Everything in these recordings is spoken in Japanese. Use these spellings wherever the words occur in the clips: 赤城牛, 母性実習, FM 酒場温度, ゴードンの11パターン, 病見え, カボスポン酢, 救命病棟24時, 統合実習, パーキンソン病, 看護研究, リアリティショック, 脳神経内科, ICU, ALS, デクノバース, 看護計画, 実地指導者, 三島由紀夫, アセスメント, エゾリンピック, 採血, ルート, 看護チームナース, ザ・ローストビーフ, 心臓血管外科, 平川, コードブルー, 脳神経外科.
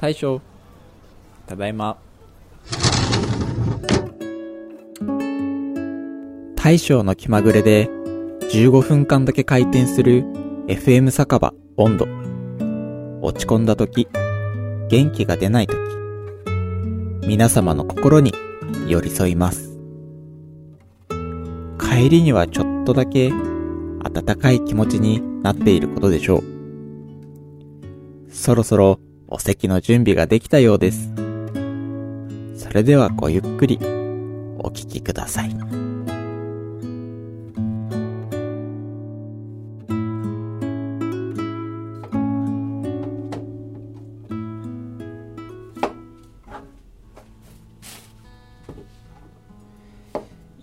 大将、ただいま。大将の気まぐれで15分間だけ回転する FM 酒場温度。落ち込んだ時、元気が出ない時、皆様の心に寄り添います。帰りにはちょっとだけ温かい気持ちになっていることでしょう。そろそろお席の準備ができたようです。それではごゆっくりお聞きください。い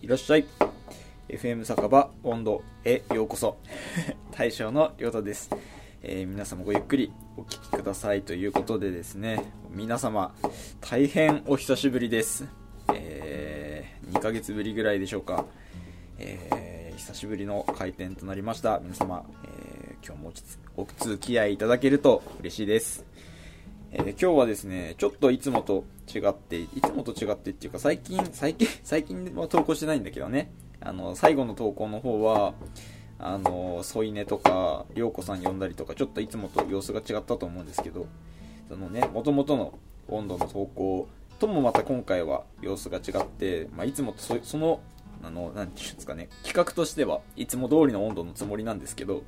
らっしゃい。 FM 酒場温度へようこそ。大将のりょうたです。皆様ごゆっくりお聞きくださいということでですね、皆様大変お久しぶりです。2ヶ月ぶりぐらいでしょうか。久しぶりの開店となりました。皆様、今日もお付き合いいただけると嬉しいです。今日はですね、ちょっといつもと違ってっていうか、最近は投稿してないんだけどね、最後の投稿の方は、添い寝とか、りょうこさん呼んだりとか、ちょっといつもと様子が違ったと思うんですけど、そのね、元々の温度の投稿ともまた今回は様子が違って、いつもとその、なんていうんですかね、企画としてはいつも通りの温度のつもりなんですけど、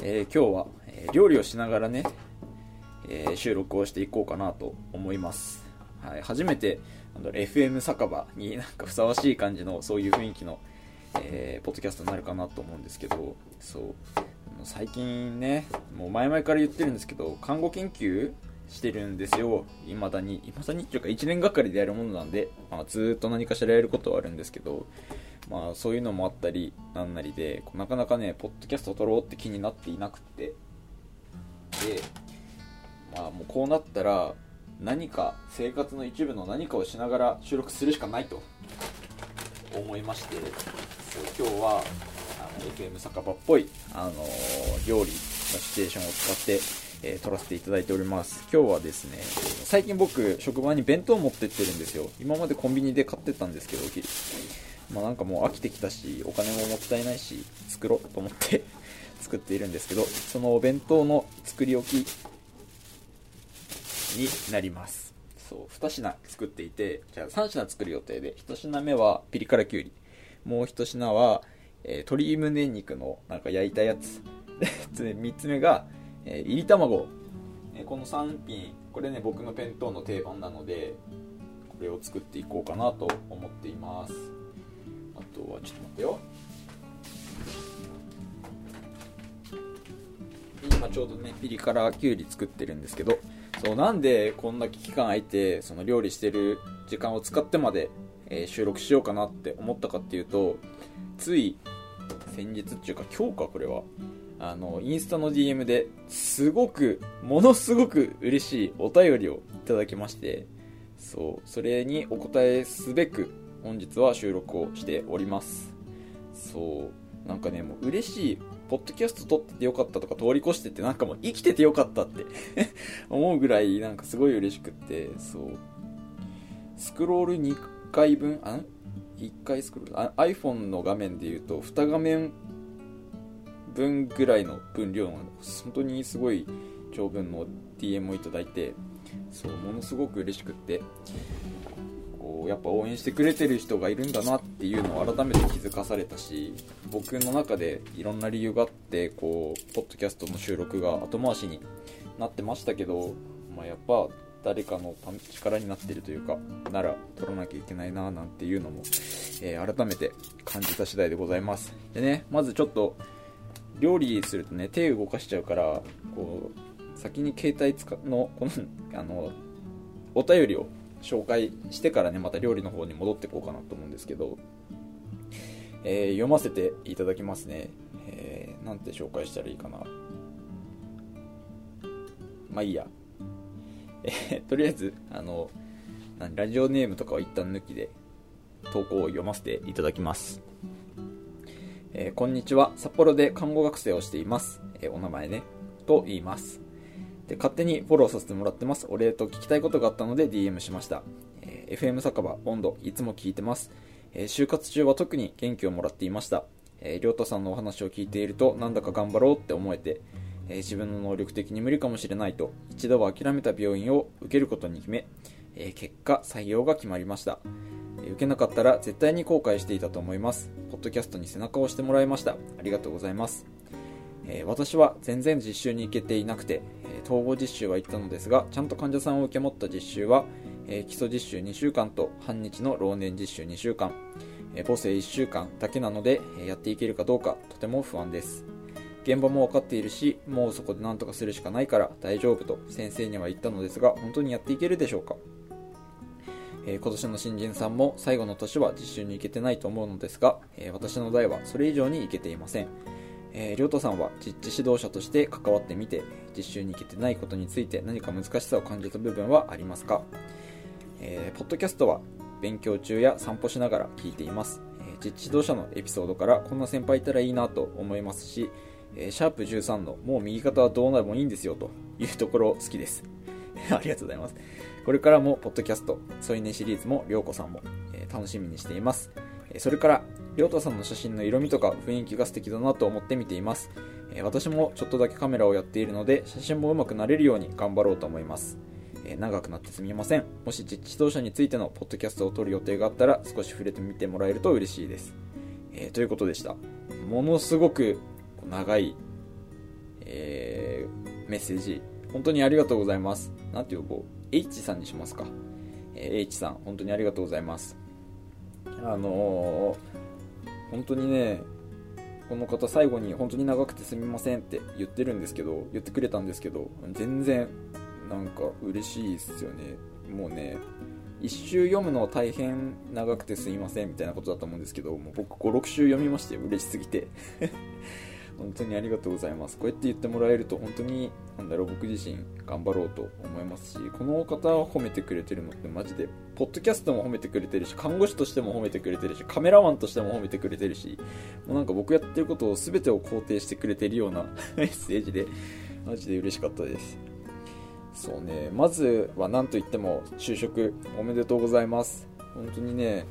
今日は、料理をしながらね、収録をしていこうかなと思います。はい、初めてFM 酒場になんかふさわしい感じのそういう雰囲気の、ポッドキャストになるかなと思うんですけど、そう最近ね、もう前々から言ってるんですけど、看護研究してるんですよ。未だにっていうか1年がかりでやるものなんで、ずっと何かしらやることはあるんですけど、そういうのもあったりなんなりで、なかなかねポッドキャストを撮ろうって気になっていなくて、でもうこうなったら何か生活の一部の何かをしながら収録するしかないと思いまして、今日はFM 酒場っぽい、料理のシチュエーションを使って、撮らせていただいております。今日はですね、最近僕職場に弁当を持ってってるんですよ。今までコンビニで買ってたんですけど、なんかもう飽きてきたし、お金ももったいないし作ろうと思って作っているんですけど、そのお弁当の作り置きになります。そう2品作っていて、じゃあ3品作る予定で、1品目はピリ辛きゅうり、もう1品は、鶏胸肉のなんか焼いたやつで、3つ目が、いり卵、この3品、これね僕の弁当の定番なので、これを作っていこうかなと思っています。あとはちょっと待ってよ、今ちょうどねピリ辛きゅうり作ってるんですけど、そうなんでこんだけ期間空いてその料理してる時間を使ってまで、収録しようかなって思ったかっていうと、つい先日っていうか今日か、これはインスタの DM ですごくものすごく嬉しいお便りをいただきまして、それにお答えすべく本日は収録をしております。なんかねもう嬉しい、ポッドキャスト撮っててよかったとか通り越してて、なんかもう生きててよかったって思うぐらいなんかすごい嬉しくって、スクロール2回分、1回スクロール、iPhone の画面でいうと2画面分ぐらいの分量の本当にすごい長文の DM をいただいて、ものすごく嬉しくって、やっぱ応援してくれてる人がいるんだなっていうのを改めて気づかされたし、僕の中でいろんな理由があってポッドキャストの収録が後回しになってましたけど、やっぱ誰かの力になってるというか、なら撮らなきゃいけないななんていうのも、改めて感じた次第でございます。でね、まずちょっと料理するとね手動かしちゃうから、先に携帯お便りを紹介してからね、また料理の方に戻っていこうかなと思うんですけど、読ませていただきますね。なんて紹介したらいいかな。いいや。とりあえずラジオネームとかは一旦抜きで投稿を読ませていただきます。こんにちは、札幌で看護学生をしています。お名前ねと言います。で勝手にフォローさせてもらってます。お礼と聞きたいことがあったので DM しました、FM 酒場温度いつも聞いてます、就活中は特に元気をもらっていました、亮太さんのお話を聞いているとなんだか頑張ろうって思えて、自分の能力的に無理かもしれないと一度は諦めた病院を受けることに決め、結果採用が決まりました。受けなかったら絶対に後悔していたと思います。ポッドキャストに背中を押してもらいました。ありがとうございます。私は全然実習に行けていなくて、統合実習は行ったのですが、ちゃんと患者さんを受け持った実習は、基礎実習2週間と半日の老年実習2週間、母性1週間だけなので、やっていけるかどうかとても不安です。現場も分かっているし、もうそこで何とかするしかないから大丈夫と先生には言ったのですが、本当にやっていけるでしょうか。今年の新人さんも最後の年は実習に行けてないと思うのですが、私の代はそれ以上に行けていません。亮太さんは実地指導者として関わってみて、実習に行けてないことについて何か難しさを感じた部分はありますか？ポッドキャストは勉強中や散歩しながら聞いています。実地指導者のエピソードからこんな先輩いたらいいなと思いますし、シャープ13のもう右肩はどうなるもいいんですよというところ好きです。ありがとうございます。これからもポッドキャスト添い寝シリーズも涼子さんも、楽しみにしています。それから涼太さんの写真の色味とか雰囲気が素敵だなと思って見ています。私もちょっとだけカメラをやっているので写真もうまくなれるように頑張ろうと思います。長くなってすみません。もし実地指導者についてのポッドキャストを撮る予定があったら少し触れてみてもらえると嬉しいです、ということでした。ものすごく長い、メッセージ本当にありがとうございます。なんて呼ぼう、 H さんにしますか、H さん本当にありがとうございます。本当にね、この方最後に本当に長くてすみませんって言ってくれたんですけど、全然なんか嬉しいですよね。もうね、一周読むの大変長くてすみませんみたいなことだと思うんですけど、もう僕5、6周読みまして嬉しすぎて本当にありがとうございます。こうやって言ってもらえると本当に僕自身頑張ろうと思いますし、この方を褒めてくれてるのってマジでポッドキャストも褒めてくれてるし、看護師としても褒めてくれてるし、カメラマンとしても褒めてくれてるし、もうなんか僕やってることを全てを肯定してくれてるようなメッセージでマジで嬉しかったです。そうね、まずは何と言っても就職おめでとうございます。本当にね、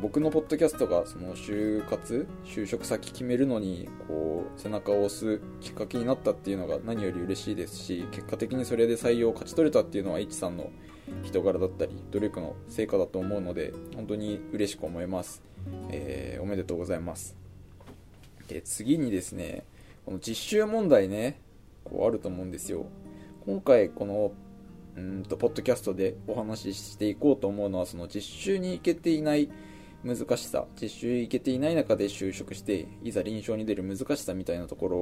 僕のポッドキャストがその就職先決めるのにこう背中を押すきっかけになったっていうのが何より嬉しいですし、結果的にそれで採用を勝ち取れたっていうのは H さんの人柄だったり努力の成果だと思うので本当に嬉しく思います、おめでとうございます。で、次にですね、この実習問題ね、こうあると思うんですよ。今回このポッドキャストでお話ししていこうと思うのは、その実習に行けていない難しさ、実習行けていない中で就職していざ臨床に出る難しさみたいなところ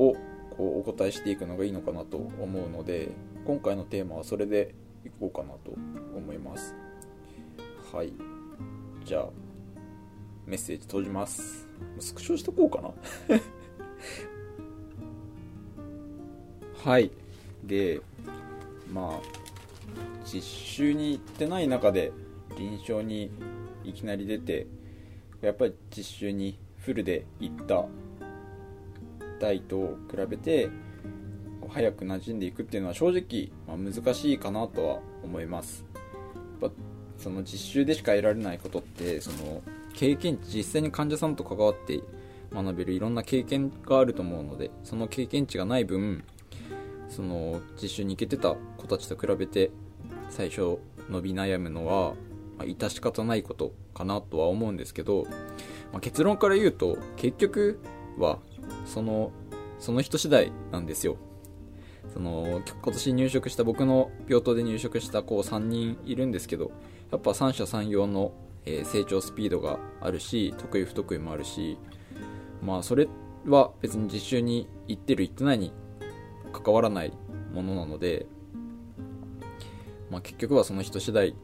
をこうお答えしていくのがいいのかなと思うので、今回のテーマはそれでいこうかなと思います。はい、じゃあメッセージ閉じます。スクショしとこうかなはい、で実習に行ってない中で臨床にいきなり出て、やっぱり実習にフルで行った代と比べて早く馴染んでいくっていうのは正直、難しいかなとは思います。やっぱその実習でしか得られないことって、その経験値、実際に患者さんと関わって学べるいろんな経験があると思うので、その経験値がない分、その実習に行けてた子たちと比べて最初伸び悩むのは、致し方ないことかなとは思うんですけど、結論から言うと結局はその人次第なんですよ。その今年入職した、僕の病棟で入職した子3人いるんですけど、やっぱ三者三様の成長スピードがあるし、得意不得意もあるし、それは別に実習に行ってる行ってないに関わらないものなので、結局はその人次第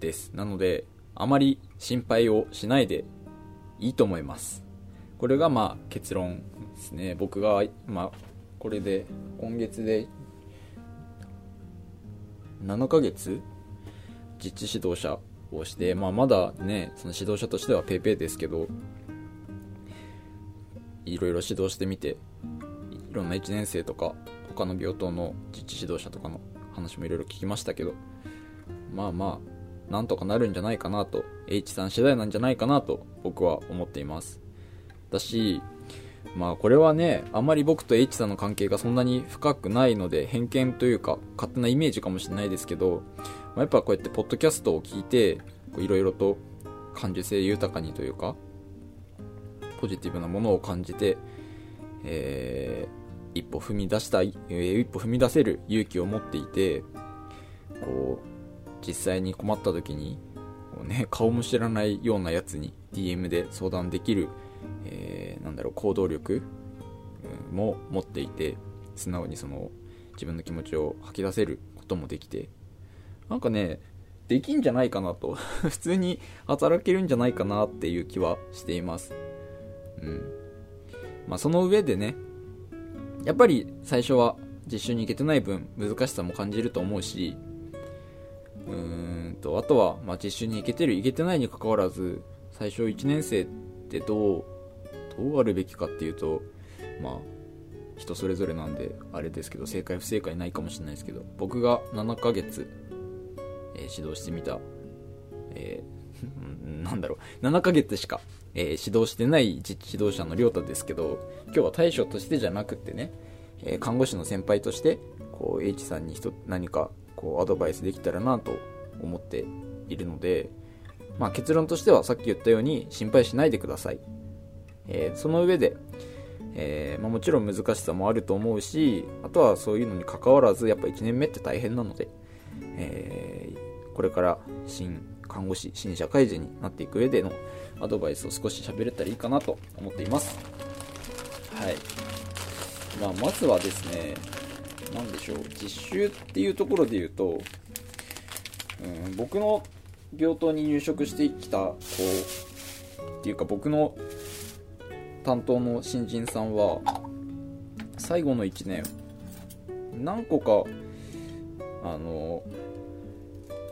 です。なのであまり心配をしないでいいと思います。これが結論ですね。僕がこれで今月で7ヶ月実地指導者をして、まだね、その指導者としては PayPay ですけど、いろいろ指導してみて、いろんな1年生とか他の病棟の実地指導者とかの話もいろいろ聞きましたけど、まあなんとかなるんじゃないかなと、H さん次第なんじゃないかなと僕は思っています。だし、まあこれはね、あまり僕と H さんの関係がそんなに深くないので偏見というか勝手なイメージかもしれないですけど、やっぱこうやってポッドキャストを聞いていろいろと感受性豊かにというかポジティブなものを感じて、一歩踏み出せる勇気を持っていて、こう実際に困った時にこう、ね、顔も知らないようなやつに DM で相談できる、行動力も持っていて、素直にその自分の気持ちを吐き出せることもできて、なんかね、できんじゃないかなと普通に働けるんじゃないかなっていう気はしています。その上でね、やっぱり最初は実習に行けてない分難しさも感じると思うし、あとは、実習に行けてる行けてないに関わらず、最初1年生ってどうあるべきかっていうと、人それぞれなんであれですけど、正解不正解ないかもしれないですけど、僕が7ヶ月、指導してみた、7ヶ月しか、指導してない指導者の亮太ですけど、今日は対象としてじゃなくてね、看護師の先輩としてこう H さんに何かこうアドバイスできたらなと思っているので、結論としてはさっき言ったように心配しないでください。その上で、もちろん難しさもあると思うし、あとはそういうのに関わらずやっぱ1年目って大変なので、これから新看護師、新社会人になっていく上でのアドバイスを少し喋れたらいいかなと思っています。はい。まずはですね、実習っていうところで言うと、僕の病棟に入職してきた子っていうか、僕の担当の新人さんは最後の1年何個か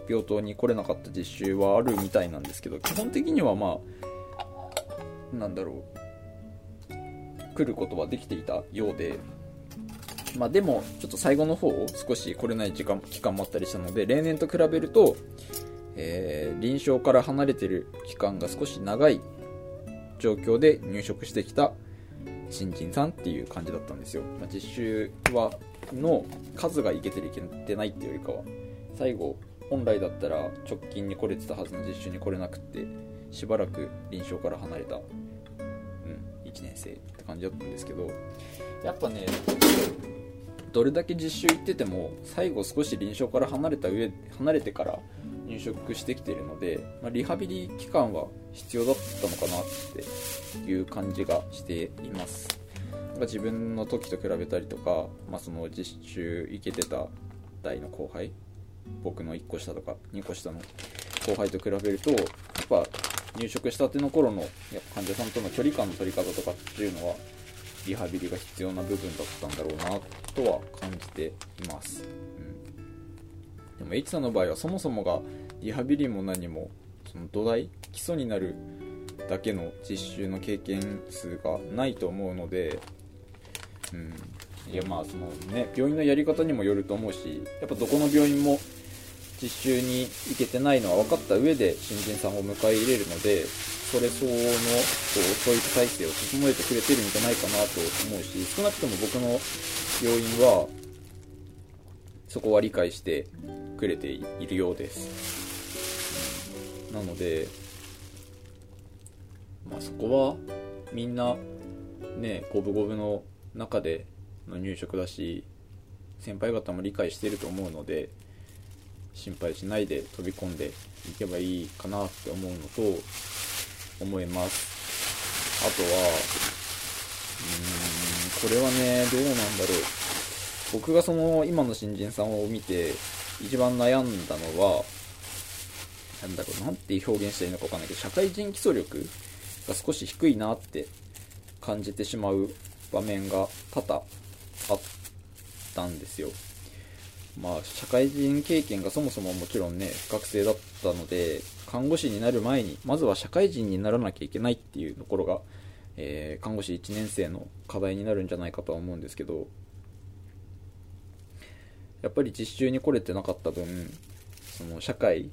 病棟に来れなかった実習はあるみたいなんですけど、基本的には来ることはできていたようで、でもちょっと最後の方少し来れない期間もあったりしたので、例年と比べると、臨床から離れてる期間が少し長い状況で入職してきた新人さんっていう感じだったんですよ。実習はの数がいけてるいけてないっていうよりかは、最後本来だったら直近に来れてたはずの実習に来れなくて、しばらく臨床から離れた、1年生って感じだったんですけど、やっぱね、どれだけ実習行ってても最後少し臨床から離れてから入職してきてるので、リハビリ期間は必要だったのかなっていう感じがしています。自分の時と比べたりとか、その実習行けてた代の後輩、僕の1個下とか2個下の後輩と比べると、やっぱ入職したての頃の患者さんとの距離感の取り方とかっていうのは、リハビリが必要な部分だったんだろうなとは感じています。でも H さんの場合はそもそもがリハビリも何も、その土台基礎になるだけの実習の経験数がないと思うので、病院のやり方にもよると思うし、やっぱどこの病院も実習に行けてないのは分かった上で新人さんを迎え入れるので、それ相応の教育体制を整えてくれてるんじゃないかなと思うし、少なくとも僕の病院はそこは理解してくれているようです。なので、そこはみんなね、五分五分の中での入職だし、先輩方も理解してると思うので、心配しないで飛び込んでいけばいいかなって思うのと思います。あとは、これはね、どうなんだろう、僕がその今の新人さんを見て一番悩んだのは、なんて表現していいのか分かんないけど、社会人基礎力が少し低いなって感じてしまう場面が多々あったんですよ。社会人経験がそもそももちろんね、学生だったので、看護師になる前にまずは社会人にならなきゃいけないっていうところが、看護師1年生の課題になるんじゃないかとは思うんですけど、やっぱり実習に来れてなかった分、その社会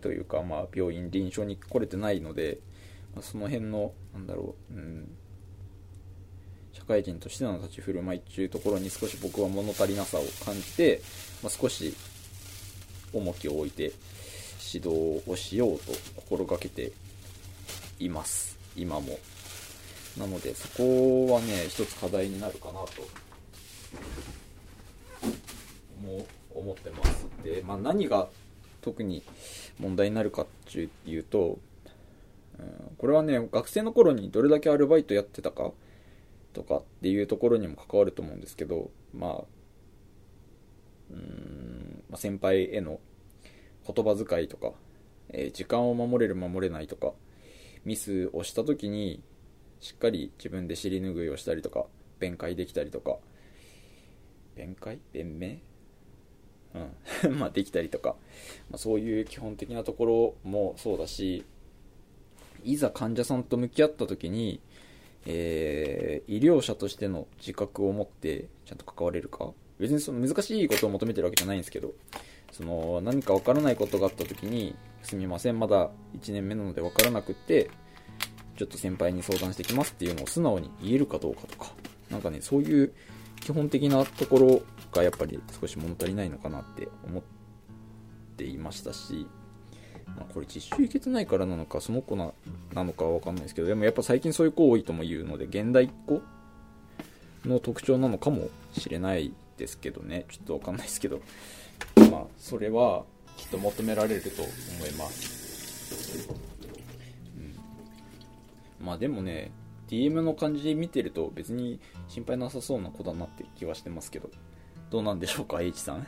というか、まあ、病院、臨床に来れてないので、まあ、その辺のなんだろう、社会人としての立ち振る舞いっていうところに少し僕は物足りなさを感じて、まあ、少し重きを置いて指導をしようと心がけています、今も。なのでそこはね、一つ課題になるかなと思ってます。で、まあ、何が特に問題になるかっていうと、これはね、学生の頃にどれだけアルバイトやってたかとかっていうところにも関わると思うんですけど、まあ先輩への言葉遣いとか、時間を守れる守れないとか、ミスをした時にしっかり自分で尻拭いをしたりとか、弁解できたりとか、弁明まあできたりとか、まあ、そういう基本的なところもそうだし、いざ患者さんと向き合った時に、医療者としての自覚を持ってちゃんと関われるか。別にその難しいことを求めてるわけじゃないんですけど、その何か分からないことがあった時に、すみません、まだ1年目なので分からなくってちょっと先輩に相談してきますっていうのを素直に言えるかどうかとか、なんかね、そういう基本的なところがやっぱり少し物足りないのかなって思っていましたし、まあ、これ実習行けてないからなのか、その子なのかは分かんないですけど、でもやっぱ最近そういう子多いとも言うので、現代っ子の特徴なのかもしれないですけどね、ちょっと分かんないですけど、まあそれはきっと求められると思います。まあでもね、 DM の感じ見てると別に心配なさそうな子だなって気はしてますけど、どうなんでしょうか、H さん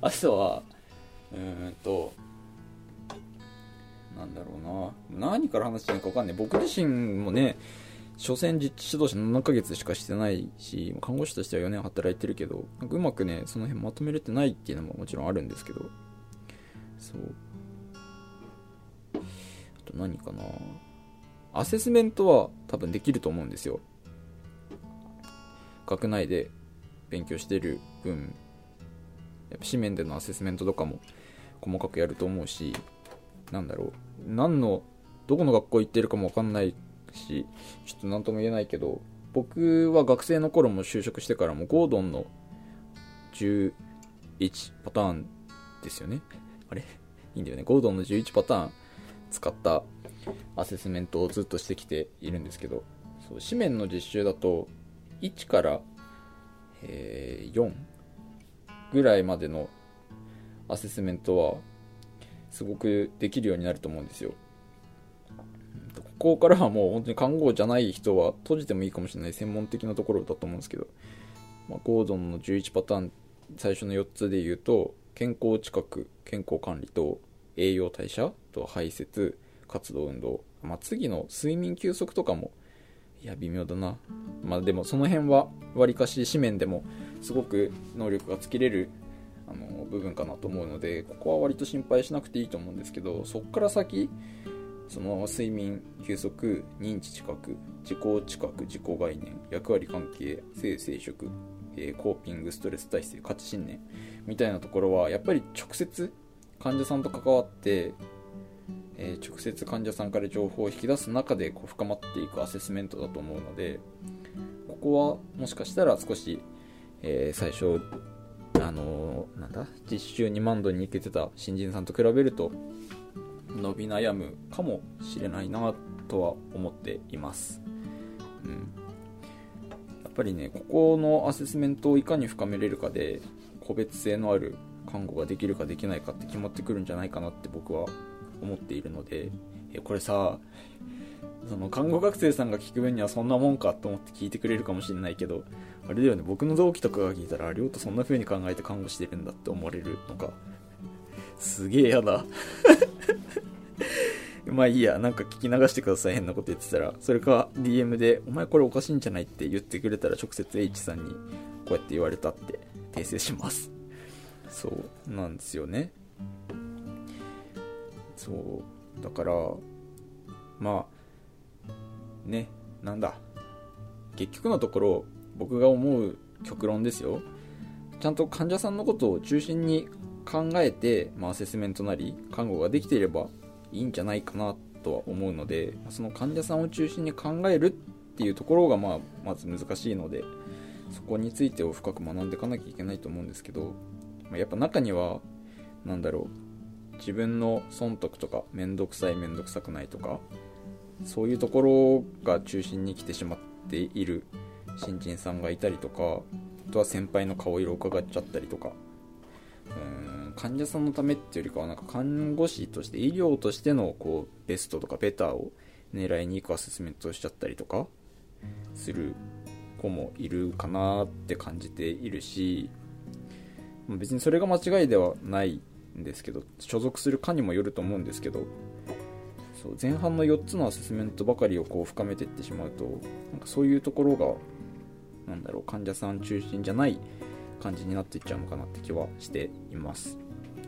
あとはなんだろうな、何から話していいか分かんない。僕自身もね、所詮実地指導者7ヶ月しかしてないし、看護師としては4年働いてるけど、なんかうまくね、その辺まとめれてないっていうのももちろんあるんですけど、そう。あと何かな、アセスメントは多分できると思うんですよ。学内で勉強してる分、やっぱ紙面でのアセスメントとかも細かくやると思うし、なんだろう、どこの学校行ってるかも分かんないし、ちょっと何とも言えないけど、僕は学生の頃も就職してからもゴードンの11パターンですよね。あれいいんだよね。ゴードンの11パターン使ったアセスメントをずっとしてきているんですけど、そう、紙面の実習だと1から、4ぐらいまでのアセスメントはすごくできるようになると思うんですよ。ここからはもう本当に看護じゃない人は閉じてもいいかもしれない専門的なところだと思うんですけど、まあ、ゴードンの11パターン、最初の4つで言うと、健康知覚、健康管理と栄養代謝と排泄、活動運動、まあ、次の睡眠休息とかも、いや微妙だな、まあ、でもその辺はわりかし紙面でもすごく能力がつけれる部分かなと思うので、ここは割と心配しなくていいと思うんですけど、そこから先、その睡眠休息、認知知覚、自己知覚、自己概念、役割関係、性生殖、コーピング、ストレス耐性、価値信念みたいなところはやっぱり直接患者さんと関わって直接患者さんから情報を引き出す中でこう深まっていくアセスメントだと思うので、ここはもしかしたら少し、最初実習2万ドに行けてた新人さんと比べると伸び悩むかもしれないなとは思っています、やっぱりね、ここのアセスメントをいかに深めれるかで、個別性のある看護ができるかできないかって決まってくるんじゃないかなって僕は思っているので、これさ、その看護学生さんが聞く分にはそんなもんかと思って聞いてくれるかもしれないけど、あれだよね、僕の同期とかが聞いたら、亮太そんな風に考えて看護してるんだって思われるのか、すげえやだまあいいや、なんか聞き流してください、変なこと言ってたら。それか DM でお前これおかしいんじゃないって言ってくれたら、直接 H さんにこうやって言われたって訂正します。そうなんですよね。そうだから、まあね、なんだ、結局のところ僕が思う極論ですよ、ちゃんと患者さんのことを中心に考えて、アセスメントなり看護ができていればいいんじゃないかなとは思うので、その患者さんを中心に考えるっていうところがまず難しいので、そこについてを深く学んでいかなきゃいけないと思うんですけど、やっぱ中には自分の損得とかめんどくさいめんどくさくないとか、そういうところが中心に来てしまっている新人さんがいたりとか、あとは先輩の顔色を伺っちゃったりとか、患者さんのためっていうよりかは看護師として医療としてのベストとかベターを狙いに行くアセスメントをしちゃったりとかする子もいるかなって感じているし、別にそれが間違いではないんですけど、所属する科にもよると思うんですけど、そう前半の4つのアセスメントばかりを深めていってしまうと、そういうところが患者さん中心じゃない感じになっていっちゃうのかなって気はしています。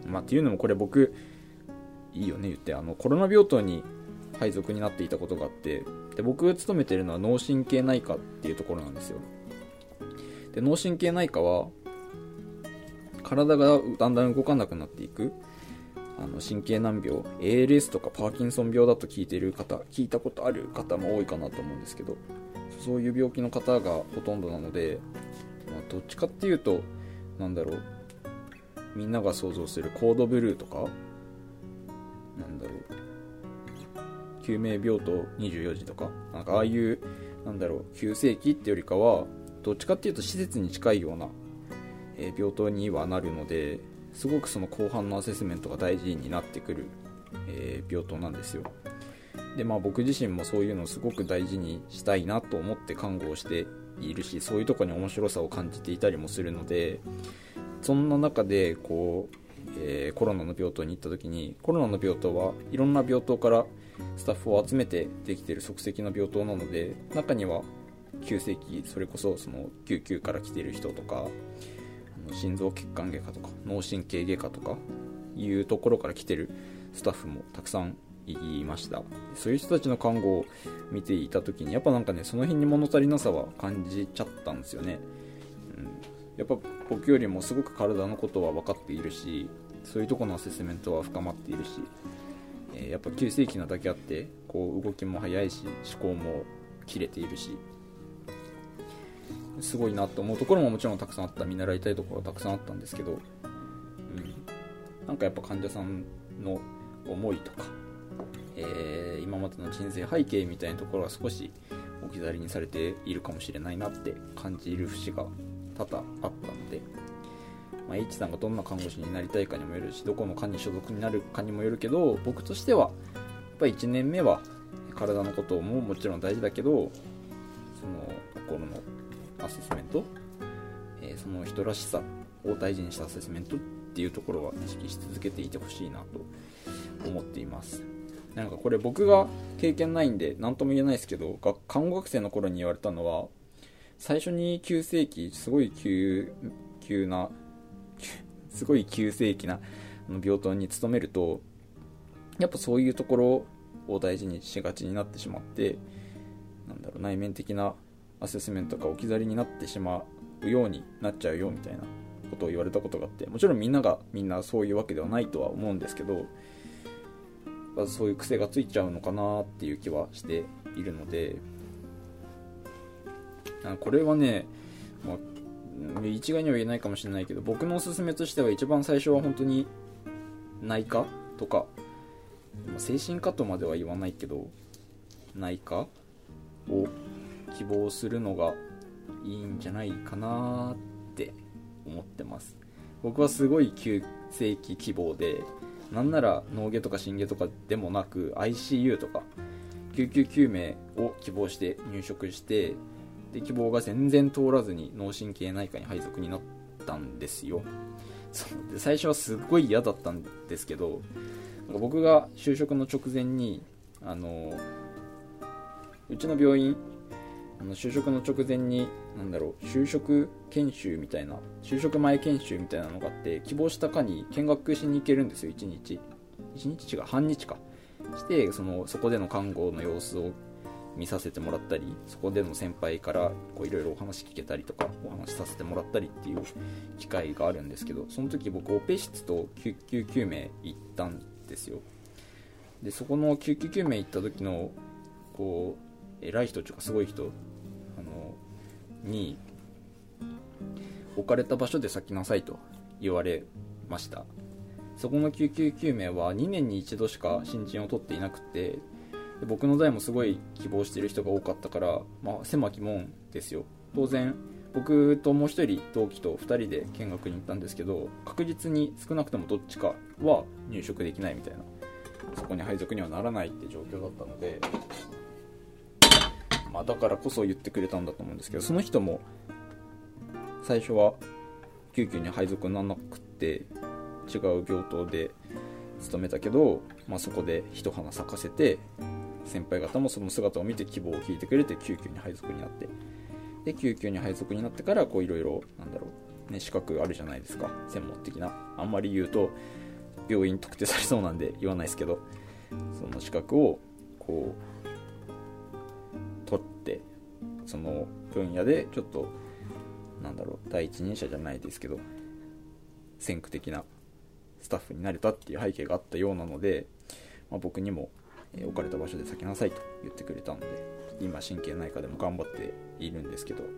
っていうのもこれ僕いいよね言って、コロナ病棟に配属になっていたことがあって、で僕が勤めてるのは脳神経内科っていうところなんですよ。で脳神経内科は体がだんだん動かなくなっていく神経難病 ALS とかパーキンソン病だと聞いたことある方も多いかなと思うんですけど、そういう病気の方がほとんどなので、どっちかっていうとみんなが想像するコードブルーとか救命病棟24時とかああいう急性期ってよりかは、どっちかっていうと施設に近いような病棟にはなるので、すごくその後半のアセスメントが大事になってくる病棟なんですよ。で僕自身もそういうのをすごく大事にしたいなと思って看護をしているし、そういうとこに面白さを感じていたりもするので、そんな中でコロナの病棟に行った時に、コロナの病棟はいろんな病棟からスタッフを集めてできている即席の病棟なので、中には急性期、それこそ救急から来ている人とか、心臓血管外科とか脳神経外科とかいうところから来てるスタッフもたくさんいました。そういう人たちの看護を見ていた時に、やっぱその辺に物足りなさは感じちゃったんですよね。やっぱ僕よりもすごく体のことは分かっているし、そういうとこのアセスメントは深まっているし、やっぱ急性期なだけあって動きも早いし思考も切れているし、すごいなと思うところももちろんたくさんあった、見習いたいところはたくさんあったんですけど、やっぱ患者さんの思いとか、今までの人生背景みたいなところは少し置き去りにされているかもしれないなって感じる節が多々あったので、H さんがどんな看護師になりたいかにもよるし、どこの科に所属になるかにもよるけど、僕としてはやっぱり1年目は体のことももちろん大事だけど、その心のアセスメント、その人らしさを大事にしたアセスメントっていうところは意識し続けていてほしいなと思っています。これ僕が経験ないんで何とも言えないですけど、看護学生の頃に言われたのは、最初に急性期、すごい急性期な病棟に勤めると、やっぱそういうところを大事にしがちになってしまって、内面的なアセスメントが置き去りになってしまうようになっちゃうよみたいなことを言われたことがあって、もちろんみんなそういうわけではないとは思うんですけど、そういう癖がついちゃうのかなっていう気はしているので、これは一概には言えないかもしれないけど、僕のおすすめとしては一番最初は本当に内科とか、精神科とまでは言わないけど内科を希望するのがいいんじゃないかなって思ってます。僕はすごい急性期希望で、なんなら脳外とか心外とかでもなく ICU とか救急救命を希望して入職して、で希望が全然通らずに脳神経内科に配属になったんですよ。で最初はすっごい嫌だったんですけど、僕が就職の直前にうちの病院就職の直前に就職前研修みたいなのがあって、希望した科に見学しに行けるんですよ。半日して、そこでの看護の様子を見させてもらったり、そこでの先輩からいろいろお話聞けたりとか、お話させてもらったりっていう機会があるんですけど、その時僕オペ室と救急救命行ったんですよ。でそこの救急救命行った時の偉い人とかすごい人に置かれた場所で咲きなさいと言われました。そこの救急救命は2年に1度しか新人を取っていなくて、僕の代もすごい希望している人が多かったから、狭き門ですよ。当然僕ともう一人同期と2人で見学に行ったんですけど、確実に少なくともどっちかは入職できないみたいな、そこに配属にはならないって状況だったので、だからこそ言ってくれたんだと思うんですけど、その人も最初は救急に配属にならなくて違う病棟で勤めたけど、そこで一花咲かせて、先輩方もその姿を見て希望を聞いてくれて救急に配属になって、で救急に配属になってからいろいろ資格あるじゃないですか、専門的な。あんまり言うと病院特定されそうなんで言わないですけど、その資格を取って、その分野でちょっと第一人者じゃないですけど先駆的なスタッフになれたっていう背景があったようなので、僕にも置かれた場所で避けなさいと言ってくれたので、今神経内科でも頑張っているんですけど、やっ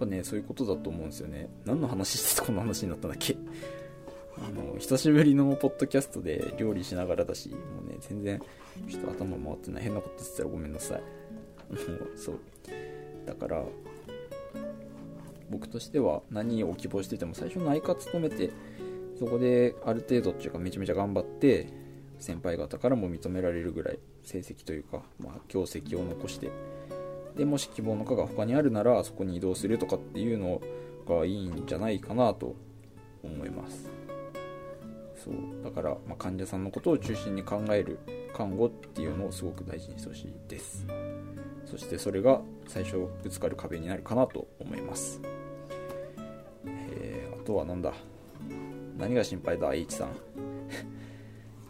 ぱねそういうことだと思うんですよね。何の話してこんな話になったんだっけ。久しぶりのポッドキャストで料理しながらだし、もうね全然ちょっと頭回ってない、変なこと言ってたらごめんなさい。そうだから僕としては何を希望してても最初内科勤めて、そこである程度っていうかめちゃめちゃ頑張って、先輩方からも認められるぐらい成績というか、業績を残して、でもし希望の科が他にあるならそこに移動するとかっていうのがいいんじゃないかなと思います。そうだから、患者さんのことを中心に考える看護っていうのをすごく大事にしてほしいです。そしてそれが最初ぶつかる壁になるかなと思います。あとは何が心配だ H さん。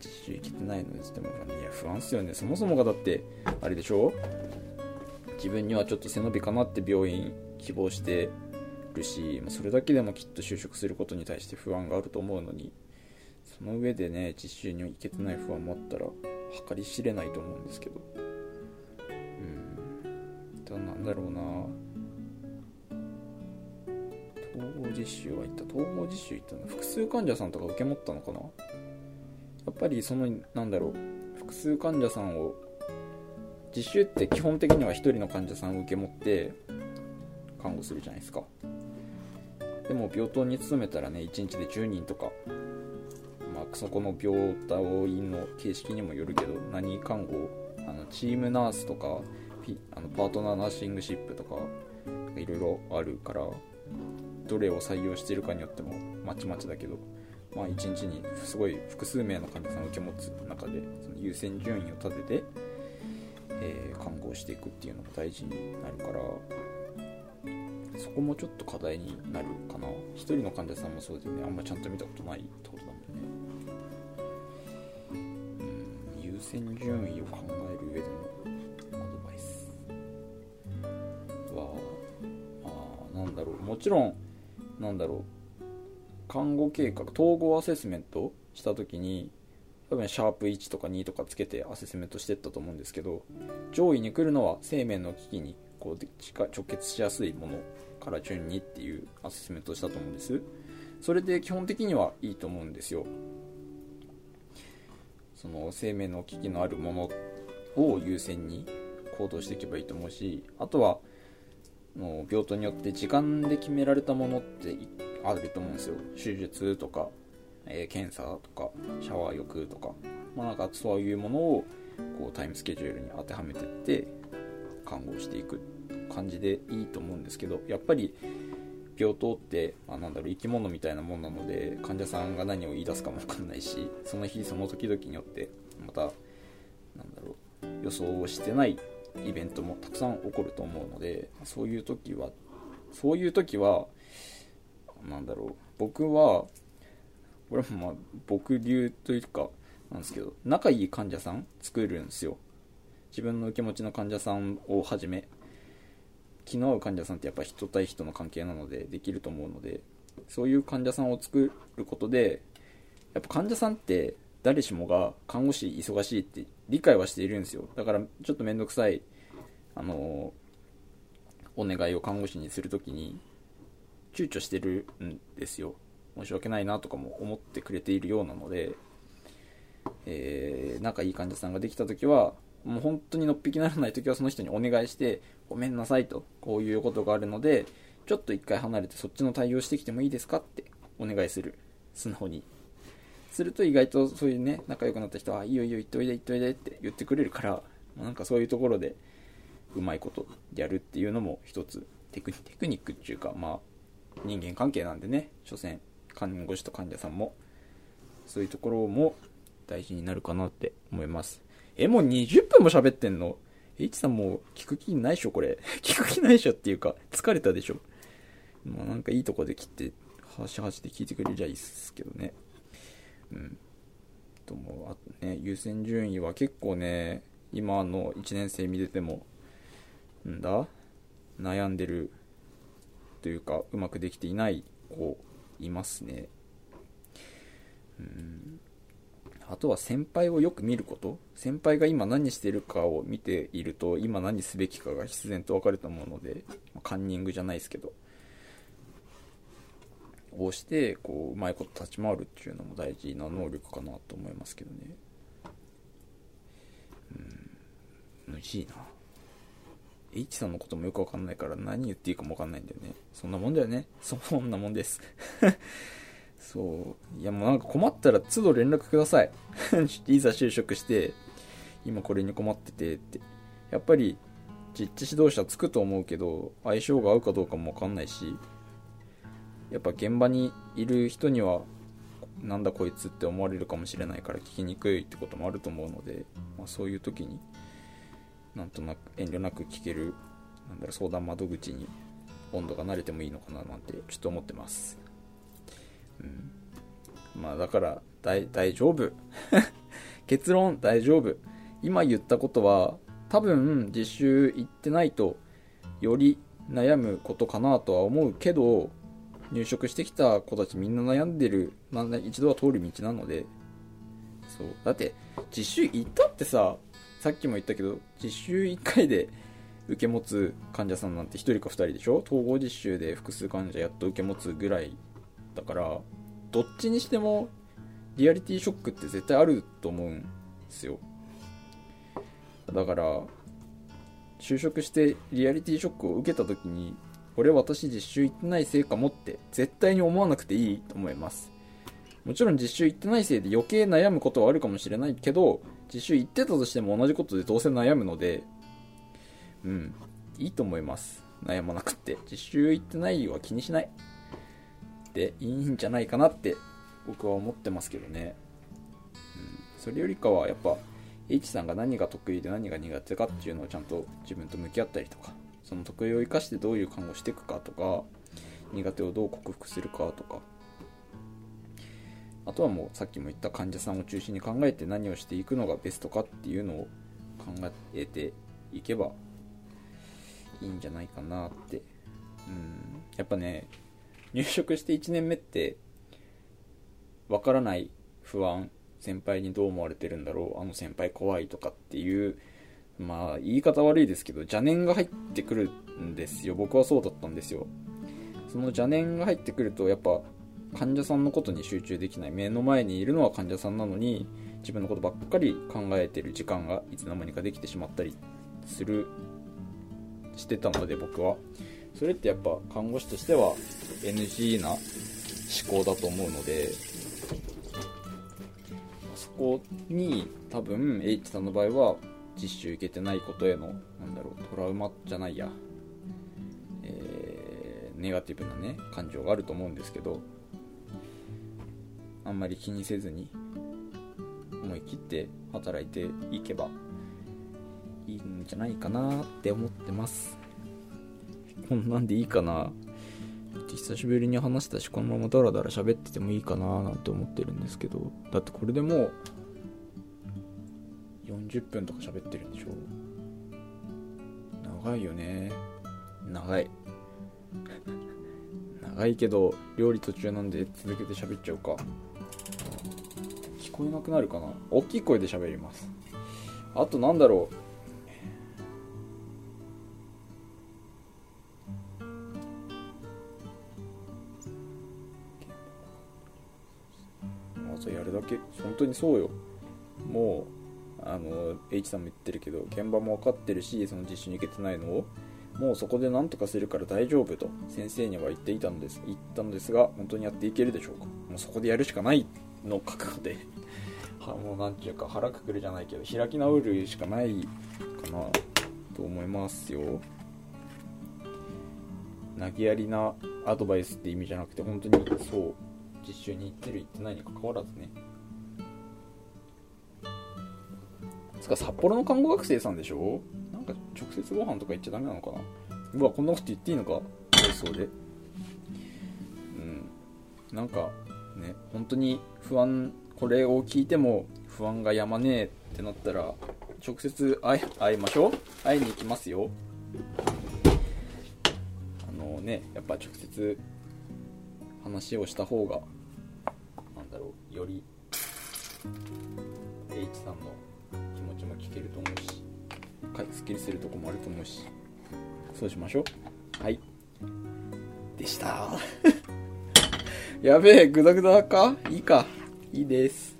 実習行けてないのです。でも不安っすよね。そもそもがだってあれでしょ、自分にはちょっと背伸びかなって病院希望してるし、それだけでもきっと就職することに対して不安があると思うのに、その上でね実習に行けてない不安もあったら計り知れないと思うんですけど、なんだろうな、統合実習行ったの、複数患者さんとか受け持ったのかな。やっぱり複数患者さんを、実習って基本的には1人の患者さんを受け持って看護するじゃないですか。でも病棟に勤めたらね1日で10人とか、そこの病院の形式にもよるけど、何看護チームナースとかパートナーナーシングシップとかいろいろあるから、どれを採用しているかによってもまちまちだけど、1日にすごい複数名の患者さんを受け持つ中でその優先順位を立てて、看護していくっていうのが大事になるから、そこもちょっと課題になるかな。1人の患者さんもそうですよね、あんまちゃんと見たことないってことなんだよね。優先順位を考える上でももちろん看護計画統合アセスメントした時に多分シャープ1とか2とかつけてアセスメントしてったと思うんですけど、上位に来るのは生命の危機に直結しやすいものから順にっていうアセスメントをしたと思うんです。それで基本的にはいいと思うんですよ。その生命の危機のあるものを優先に行動していけばいいと思うし、あとはもう病棟によって時間で決められたものってあると思うんですよ。手術とか、検査とかシャワー浴とか、そういうものをタイムスケジュールに当てはめてって看護していく感じでいいと思うんですけど、やっぱり病棟って、生き物みたいなもんなので、患者さんが何を言い出すかも分かんないし、その日その時々によってまた予想をしてないイベントもたくさん起こると思うので、そういう時は僕はこれも僕流というかなんですけど、仲いい患者さん作るんですよ。自分の受け持ちの患者さんをはじめ、気の合う患者さんってやっぱ人対人の関係なのでできると思うので、そういう患者さんを作ることで、やっぱ患者さんって誰しもが看護師忙しいって理解はしているんですよ。だからちょっと面倒くさいお願いを看護師にするときに躊躇してるんですよ。申し訳ないなとかも思ってくれているようなので、仲いい患者さんができたときは、もう本当にのっぴきならないときはその人にお願いして、ごめんなさいと、こういうことがあるのでちょっと一回離れてそっちの対応してきてもいいですかってお願いする、素直にすると、意外とそういうね、仲良くなった人は、いいよいいよ、行っといで行っといでって言ってくれるから、なんかそういうところでうまいことやるっていうのも一つテクニックっていうか、まあ人間関係なんでね、所詮看護師と患者さんもそういうところも大事になるかなって思います。もう20分も喋ってんの？H さんもう聞く気ないっしょこれ聞く気ないっしょっていうか疲れたでしょ。まあなんかいいとこで切って端で聞いてくれりゃいいっすけどね。うん。ともあとね、優先順位は結構ね、今の1年生見てても悩んでるというか、うまくできていない子いますね。あとは先輩をよく見ること、先輩が今何してるかを見ていると、今何すべきかが必然と分かると思うので、カンニングじゃないですけどをしてこう、うまいこと立ち回るっていうのも大事な能力かなと思いますけどね。むずいな。H さんのこともよくわかんないから、何言っていいかもわかんないんだよね。そんなもんだよね。そんなもんですそういや、もうなんか困ったら都度連絡くださいいざ就職して今これに困っててって、やっぱり実地指導者つくと思うけど、相性が合うかどうかもわかんないし、やっぱ現場にいる人にはなんだこいつって思われるかもしれないから、聞きにくいってこともあると思うので、まあ、そういう時になんとなく遠慮なく聞ける、なんだろう、相談窓口に温度が慣れてもいいのかななんてちょっと思ってます。まあだから大丈夫結論大丈夫。今言ったことは多分実習行ってないとより悩むことかなとは思うけど、入職してきた子たちみんな悩んでる、まあ、一度は通る道なので。そうだって実習行ったってさ、さっきも言ったけど、実習1回で受け持つ患者さんなんて1人か2人でしょ。統合実習で複数患者やっと受け持つぐらいだから、どっちにしてもリアリティショックって絶対あると思うんですよ。だから就職してリアリティショックを受けた時に、これ私実習行ってないせいかもって絶対に思わなくていいと思います。もちろん実習行ってないせいで余計悩むことはあるかもしれないけど、実習行ってたとしても同じことでどうせ悩むので、いいと思います。悩まなくって、実習行ってないは気にしないでいいんじゃないかなって僕は思ってますけどね。それよりかはやっぱ H さんが何が得意で何が苦手かっていうのをちゃんと自分と向き合ったりとか、その得意を生かしてどういう看護していくかとか、苦手をどう克服するかとか、あとはもうさっきも言った患者さんを中心に考えて何をしていくのがベストかっていうのを考えていけばいいんじゃないかなって。やっぱね、入職して1年目ってわからない不安、先輩にどう思われてるんだろう、あの先輩怖いとかっていう、まあ言い方悪いですけど邪念が入ってくるんですよ。僕はそうだったんですよ。その邪念が入ってくるとやっぱ患者さんのことに集中できない、目の前にいるのは患者さんなのに自分のことばっかり考えてる時間がいつの間にかできてしまったりしてたので、僕はそれってやっぱ看護師としては NG な思考だと思うので、そこに多分 H さんの場合は実習受けてないことへのトラウマじゃないや、ネガティブなね感情があると思うんですけど、あんまり気にせずに思い切って働いていけばいいんじゃないかなって思ってます。こんなんでいいかな。久しぶりに話したし、このままダラダラ喋っててもいいかななんて思ってるんですけど、だってこれでもう40分とか喋ってるんでしょ。長いよね。長いけど料理途中なんで続けて喋っちゃうか。聞こえなくなるかな。大きい声で喋ります。あとなんだろう、あとやるだけ。本当にそうよ。もうH さんも言ってるけど、現場も分かってるし、その実習に行けてないのをもうそこで何とかするから大丈夫と先生には言ったのですが、本当にやっていけるでしょうか。もうそこでやるしかないの覚悟でもうなんていうか、腹くくるじゃないけど開き直るしかないかなと思いますよ。投げやりなアドバイスって意味じゃなくて、本当にそう実習に行ってる行ってないに関わらずね。つか札幌の看護学生さんでしょ、なんか直接ご飯とか行っちゃダメなのかな。うわ、こんなこと言っていいのか、放送で。うん、なんかね、本当に不安、これを聞いても不安がやまねえってなったら、直接会いましょう。会いに行きますよ。やっぱ直接話をした方が、なんだろう、より H さんの気持ちも聞けると思うし、スッキリするとこもあると思うし、そうしましょう。はいでしたやべえ、グダグダか、いいです。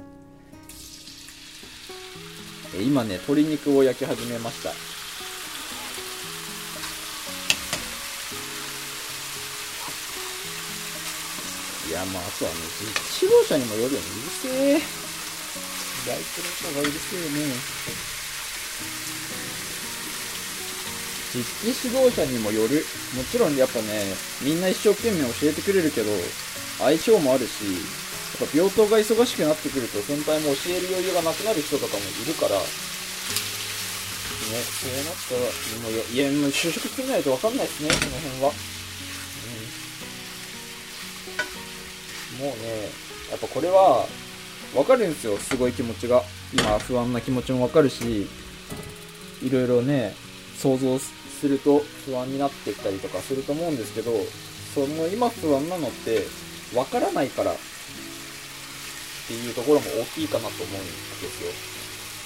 今ね、鶏肉を焼き始めました。いや、まあ、あとはね、実習者にもよるよね。うるせえ。大工の人がうるせえね。実技指導者にもよる。もちろんやっぱね、みんな一生懸命教えてくれるけど、相性もあるし、やっぱ病棟が忙しくなってくると、先輩も教える余裕がなくなる人とかもいるから、ね、そうなったら、もう就職してみないと分かんないですね、その辺は。もうね、やっぱこれは分かるんですよ、すごい気持ちが。今不安な気持ちも分かるし、いろいろね、想像すると不安になってきたりとかすると思うんですけど、その今不安なのって分からないからっていうところも大きいかなと思うんですよ。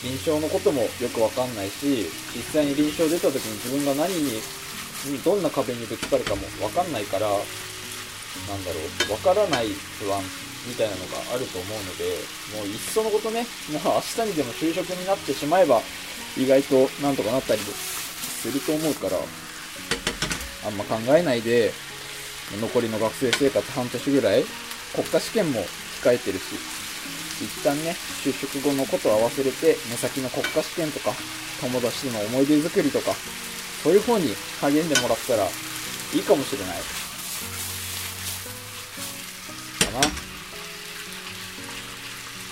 臨床のこともよく分かんないし、実際に臨床出た時に自分がどんな壁にぶつかるかも分かんないから、なんだろう、わからない不安みたいなのがあると思うので、もういっそのことね、もう明日にでも就職になってしまえば意外となんとかなったりすると思うから、あんま考えないで残りの学生生活半年ぐらい、国家試験も控えてるし、一旦ね、就職後のことは忘れて、目先の国家試験とか友達との思い出作りとか、そういう方に励んでもらったらいいかもしれない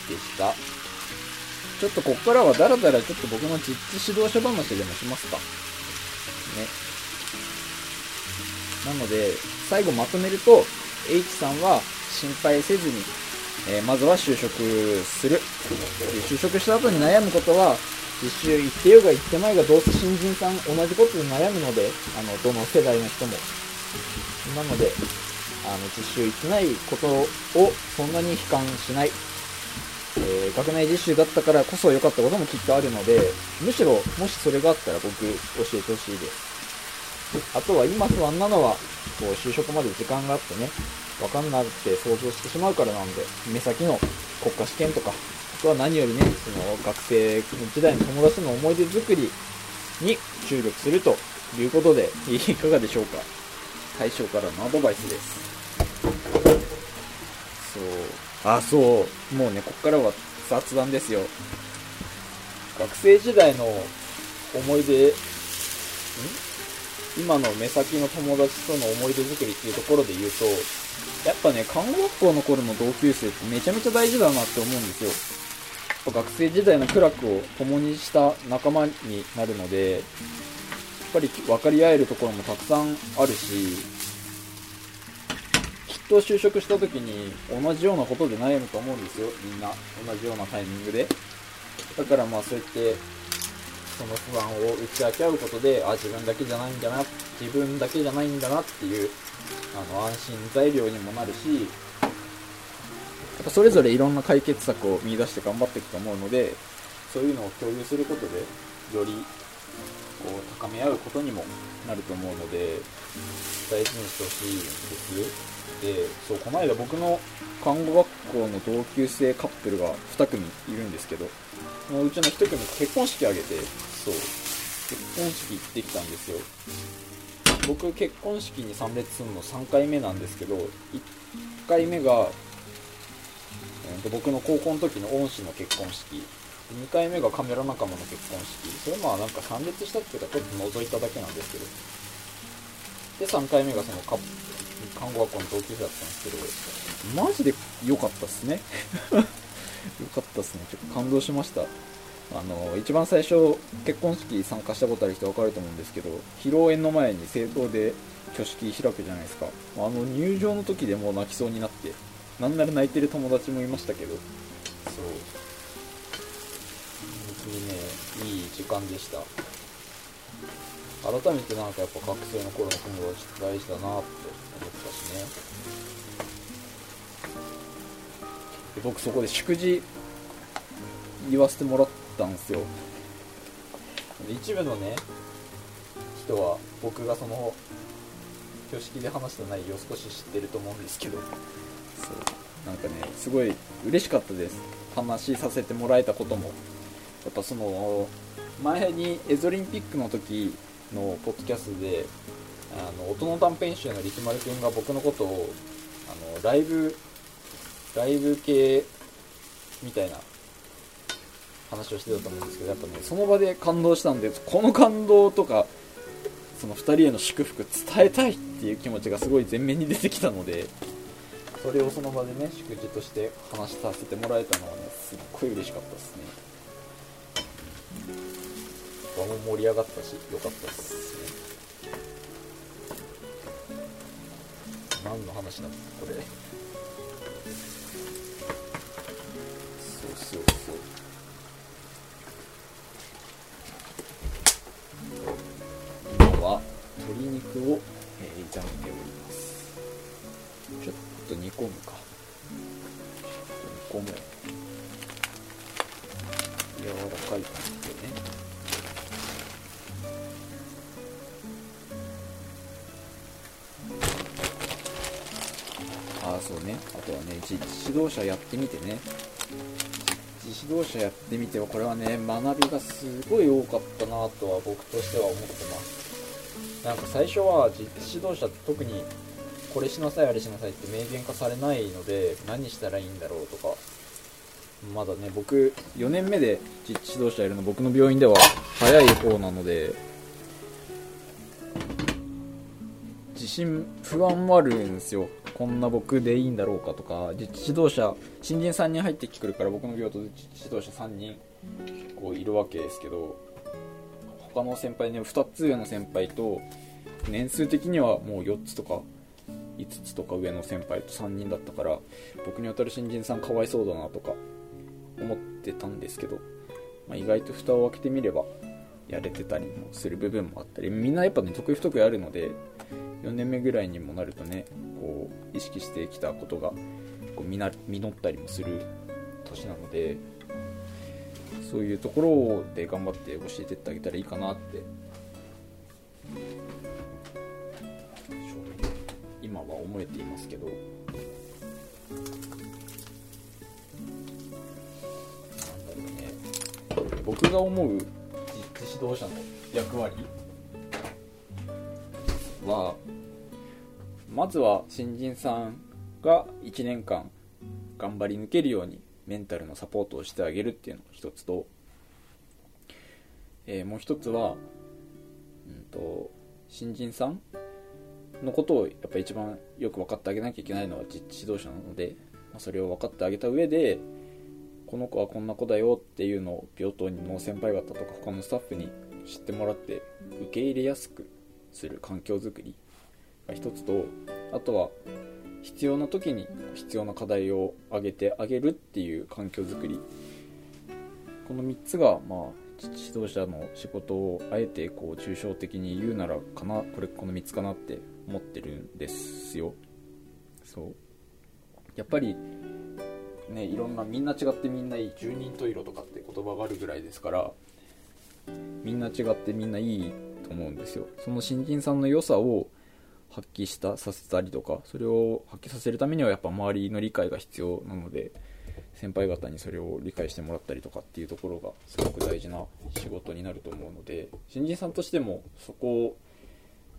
でした。ちょっとここからはだらだら、ちょっと僕の実地指導者話でもしますかね。なので最後まとめると、 H さんは心配せずに、まずは就職する。就職した後に悩むことは、実習行ってようが行ってまいが、どうせ新人さん同じことで悩むので、どの世代の人も。なので実習行ってないことをそんなに悲観しない。学内実習だったからこそ良かったこともきっとあるので、むしろもしそれがあったら僕教えてほしいです。あとは今不安なのは、こう就職まで時間があってね、分かんなくて想像してしまうからなんで、目先の国家試験とか、あとは何よりね、その学生時代の友達との思い出作りに注力するということでいかがでしょうか。大将からのアドバイスです。そう、もうね、ここからは雑談ですよ。学生時代の思い出、今の目先の友達との思い出作りっていうところで言うと、やっぱね、看護学校の頃の同級生ってめちゃめちゃ大事だなって思うんですよ。やっぱ学生時代の苦楽を共にした仲間になるので、やっぱり分かり合えるところもたくさんあるし、きっと就職した時に同じようなことで悩むと思うんですよ、みんな同じようなタイミングで。だからまあそうやってその不安を打ち明け合うことで、あ、自分だけじゃないんだなっていう安心材料にもなるし、やっぱそれぞれいろんな解決策を見出して頑張っていくと思うので、そういうのを共有することでよりこう高め合うことにもなると思うので、大事にしてほしいんです。で、そうこの間僕の看護学校の同級生カップルが2組いるんですけど、そのうちの1組結婚式あげて、そう結婚式行ってきたんですよ。僕結婚式に参列するの3回目なんですけど、1回目が、僕の高校の時の恩師の結婚式、2回目がカメラ仲間の結婚式、それはなんか参列したっていうかちょっと覗いただけなんですけど、で3回目がその看護学校の同級生だったんですけど、マジで良かったっすね良かったっすね、ちょっと感動しました。一番最初結婚式参加したことある人分かると思うんですけど、披露宴の前に正当で挙式開くじゃないですか。入場の時でもう泣きそうになって、なんなら泣いてる友達もいましたけど、そう本当にね、いい時間でした。改めてなんかやっぱ学生の頃の友達って大事だなって思ったしね。で、僕そこで祝辞言わせてもらったんですよ。一部のね人は僕がその挙式で話した内容を少し知ってると思うんですけど、そうなんかねすごい嬉しかったです。話させてもらえたことも、やっぱその前にエゾリンピックの時のポッドキャストで音の短編集の力丸くんが僕のことをライブ系みたいな話をしてたと思うんですけど、やっぱねその場で感動したんで、この感動とかその2人への祝福伝えたいっていう気持ちがすごい前面に出てきたので、それをその場でね祝辞として話させてもらえたのはねすっごい嬉しかったですね。場も盛り上がったし良かったですね。何の話なんですかこれ。そうそうそう、鶏肉を炒めております。ちょっと煮込むか、煮込む、柔らかい感じでね。ああそうね、あとはね指導者やってみてね、指導者やってみてはこれはね学びがすごい多かったなとは僕としては思ってます。なんか最初は指導者って特にこれしなさいあれしなさいって明言化されないので、何したらいいんだろうとか、まだね僕4年目で実地指導者いるの、僕の病院では早い方なので、不安もあるんですよ。こんな僕でいいんだろうかとか、実地指導者新人3人入ってきてるから、僕の病棟で実地指導者3人こういるわけですけど、他の先輩ね2つ上の先輩と、年数的にはもう4つとか5つとか上の先輩と3人だったから、僕に当たる新人さんかわいそうだなとか思ってたんですけど、意外と蓋を開けてみればやれてたりもする部分もあったり、みんなやっぱね得意不得意あるので、4年目ぐらいにもなるとねこう意識してきたことがこう実ったりもする年なので、そういうところで頑張って教えてってあげたらいいかなって、今は思えていますけど、なんだろうね、僕が思う実地指導者の役割は、まずは新人さんが1年間頑張り抜けるようにメンタルのサポートをしてあげるっていうのが一つと、もう一つは、新人さんのことをやっぱ一番よく分かってあげなきゃいけないのは実地指導者なので、それを分かってあげた上で、この子はこんな子だよっていうのを病棟の先輩方とか他のスタッフに知ってもらって受け入れやすくする環境づくりが一つと、あとは必要な時に必要な課題を上げてあげるっていう環境づくり、この3つがまあ指導者の仕事をあえてこう抽象的に言うならこの3つかなって思ってるんですよ。そうやっぱりね、いろんなみんな違ってみんないい、十人十色とかって言葉があるぐらいですから、みんな違ってみんないいと思うんですよ。その新人さんの良さを発揮させたりとか、それを発揮させるためにはやっぱ周りの理解が必要なので、先輩方にそれを理解してもらったりとかっていうところがすごく大事な仕事になると思うので、新人さんとしてもそこを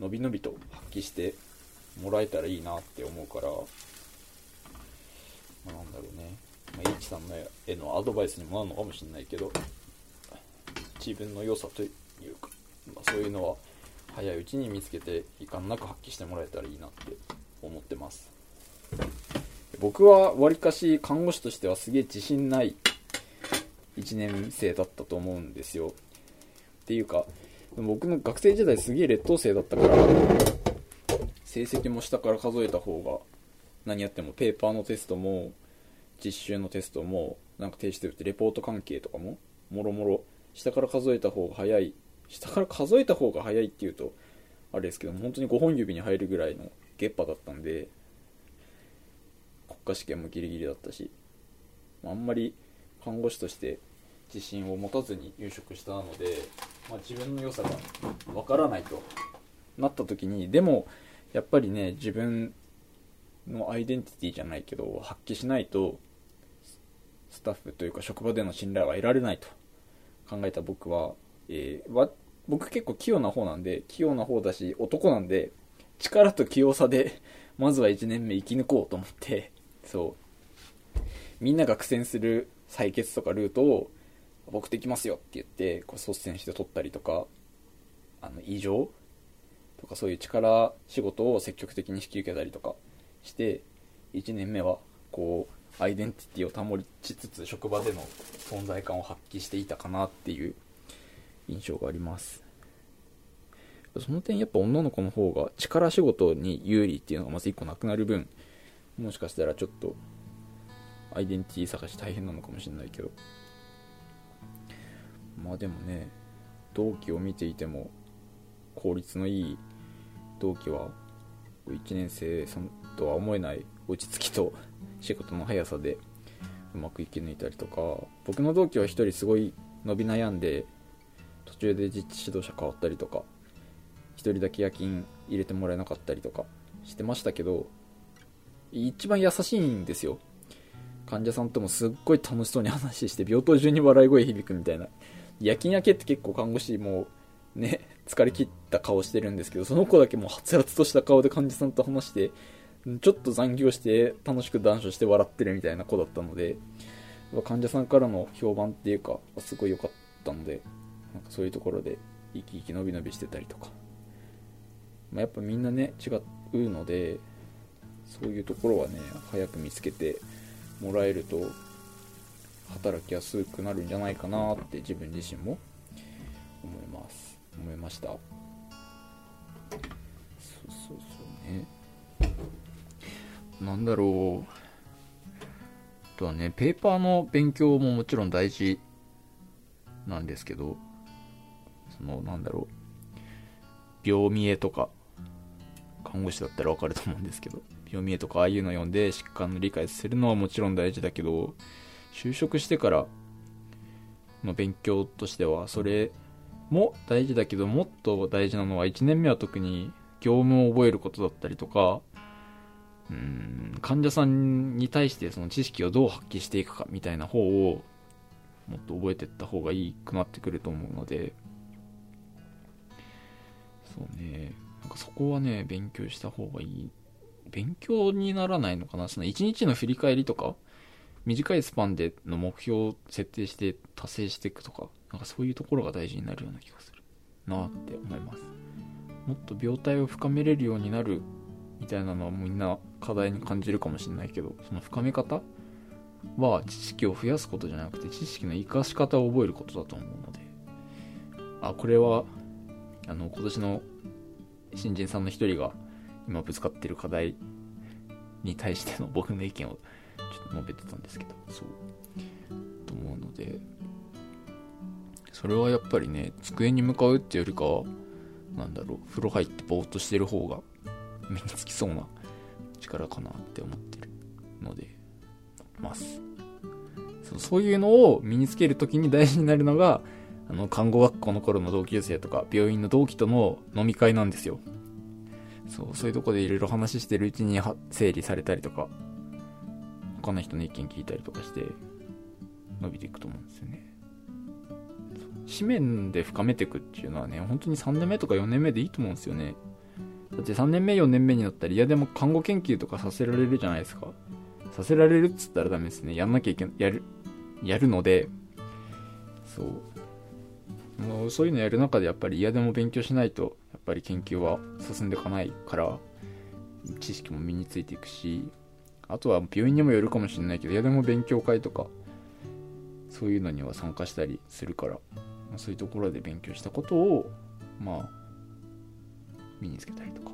のびのびと発揮してもらえたらいいなって思うから、H さんへのアドバイスにもなるのかもしれないけど、自分の良さというか、そういうのは早いうちに見つけて遺憾なく発揮してもらえたらいいなって思ってます。僕はわりかし看護師としてはすげえ自信ない1年生だったと思うんですよ。っていうか僕の学生時代すげえ劣等生だったから、成績も下から数えた方が何やってもペーパーのテストも実習のテストもなんか提出ってレポート関係とかももろもろ下から数えた方が早いっていうとあれですけど、本当に5本指に入るぐらいの下っ端だったんで、国家試験もギリギリだったし、あんまり看護師として自信を持たずに入職したので、自分の良さがわからないとなった時に、でもやっぱりね、自分のアイデンティティじゃないけど発揮しないとスタッフというか職場での信頼は得られないと考えた僕は、僕結構器用な方だし男なんで、力と器用さでまずは1年目生き抜こうと思って、そうみんなが苦戦する採血とかルートを僕できますよって言ってこう率先して取ったりとか、異常とかそういう力仕事を積極的に引き受けたりとかして、1年目はこうアイデンティティを保ちつつ職場での存在感を発揮していたかなっていう印象があります。その点やっぱ女の子の方が力仕事に有利っていうのがまず1個なくなる分、もしかしたらちょっとアイデンティティ探し大変なのかもしれないけど、でもね、同期を見ていても効率のいい同期は1年生さんとは思えない落ち着きと仕事の速さでうまく生き抜いたりとか、僕の同期は1人すごい伸び悩んで途中で実地指導者変わったりとか、1人だけ夜勤入れてもらえなかったりとかしてましたけど、一番優しいんですよ。患者さんともすっごい楽しそうに話して病棟中に笑い声響くみたいな。夜勤明けって結構看護師もね、疲れ切った顔してるんですけど、その子だけもうハツハツとした顔で患者さんと話してちょっと残業して楽しく談笑して笑ってるみたいな子だったので、患者さんからの評判っていうかすごい良かったので、なんかそういうところで生き生きのびのびしてたりとか、やっぱみんなね違うので、そういうところはね早く見つけてもらえると働きやすくなるんじゃないかなって自分自身も思いました。そうね、あとはね、ペーパーの勉強ももちろん大事なんですけど、病見えとか、看護師だったら分かると思うんですけど、病見えとかああいうの読んで疾患の理解するのはもちろん大事だけど、就職してからの勉強としてはそれも大事だけど、もっと大事なのは1年目は特に業務を覚えることだったりとか、患者さんに対してその知識をどう発揮していくかみたいな方をもっと覚えていった方がいいくなってくると思うので、そうね、なんかそこはね勉強した方がいい。勉強にならないのかな、その1日の振り返りとか短いスパンでの目標を設定して達成していくとか、なんかそういうところが大事になるような気がするなって思います。もっと病態を深めれるようになるみたいなのはみんな課題に感じるかもしれないけど、その深め方は知識を増やすことじゃなくて知識の生かし方を覚えることだと思うので、これは今年の新人さんの一人が今ぶつかってる課題に対しての僕の意見をちょっと述べてたんですけど、そうと思うので、それはやっぱりね、机に向かうっていうよりかは、なんだろう、風呂入ってぼーっとしてる方が身につきそうな力かなって思ってるのでます。そういうのを身につけるときに大事になるのが、看護学校の頃の同級生とか病院の同期との飲み会なんですよ。そういうとこでいろいろ話してるうちに整理されたりとか、他の人の意見聞いたりとかして伸びていくと思うんですよね。紙面で深めていくっていうのはね、本当に3年目とか4年目でいいと思うんですよね。だって3年目4年目になったら、いやでも看護研究とかさせられるじゃないですか。させられるっつったらダメですね。やんなきゃいけない、やるので、もうそういうのやる中でやっぱり、いやでも勉強しないとやっぱり研究は進んでいかないから、知識も身についていくし、あとは病院にもよるかもしれないけど、いやでも勉強会とかそういうのには参加したりするから、そういうところで勉強したことを身につけたりとか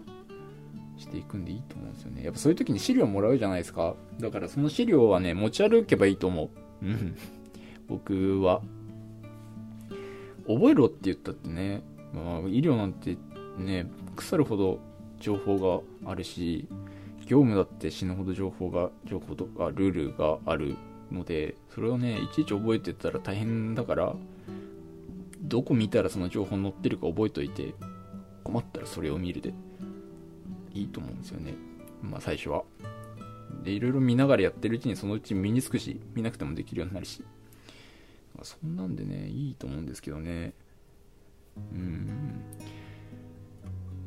していくんでいいと思うんですよね。やっぱそういう時に資料もらうじゃないですか。だからその資料はね、持ち歩けばいいと思う。僕は覚えろって言ったってね、医療なんてね、腐るほど情報があるし、業務だって死ぬほど情報とかルールがあるので、それをねいちいち覚えてたら大変だから、どこ見たらその情報載ってるか覚えといて、困ったらそれを見るでいいと思うんですよね。最初はでいろいろ見ながらやってるうちに、そのうち身につくし、見なくてもできるようになるし、そんなんでねいいと思うんですけどね。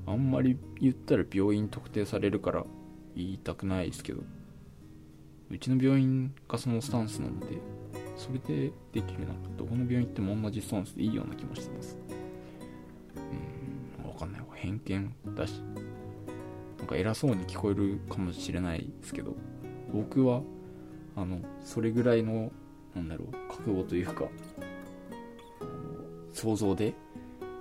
あんまり言ったら病院特定されるから言いたくないですけど、うちの病院がそのスタンスなので、それでできるならどこの病院行っても同じスタンスでいいような気もしてます。わかんない、偏見だし、なんか偉そうに聞こえるかもしれないですけど、僕はそれぐらいの覚悟というか、想像で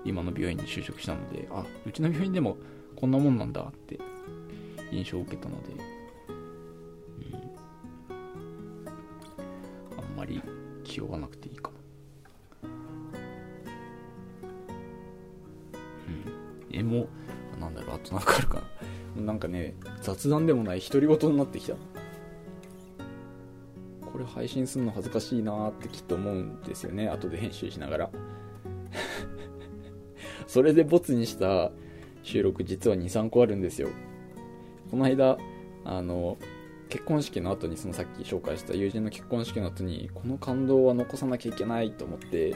今の病院に就職したので、あ、うちの病院でもこんなもんなんだって印象を受けたので、あんまり気負わなくていいかも。もうあとなんかあるかな。なんかね、雑談でもない独り言になってきた。これ配信するの恥ずかしいなーってきっと思うんですよね、後で編集しながらそれでボツにした収録実は 2,3 個あるんですよ。この間結婚式の後に、そのさっき紹介した友人の結婚式の後に、この感動は残さなきゃいけないと思って、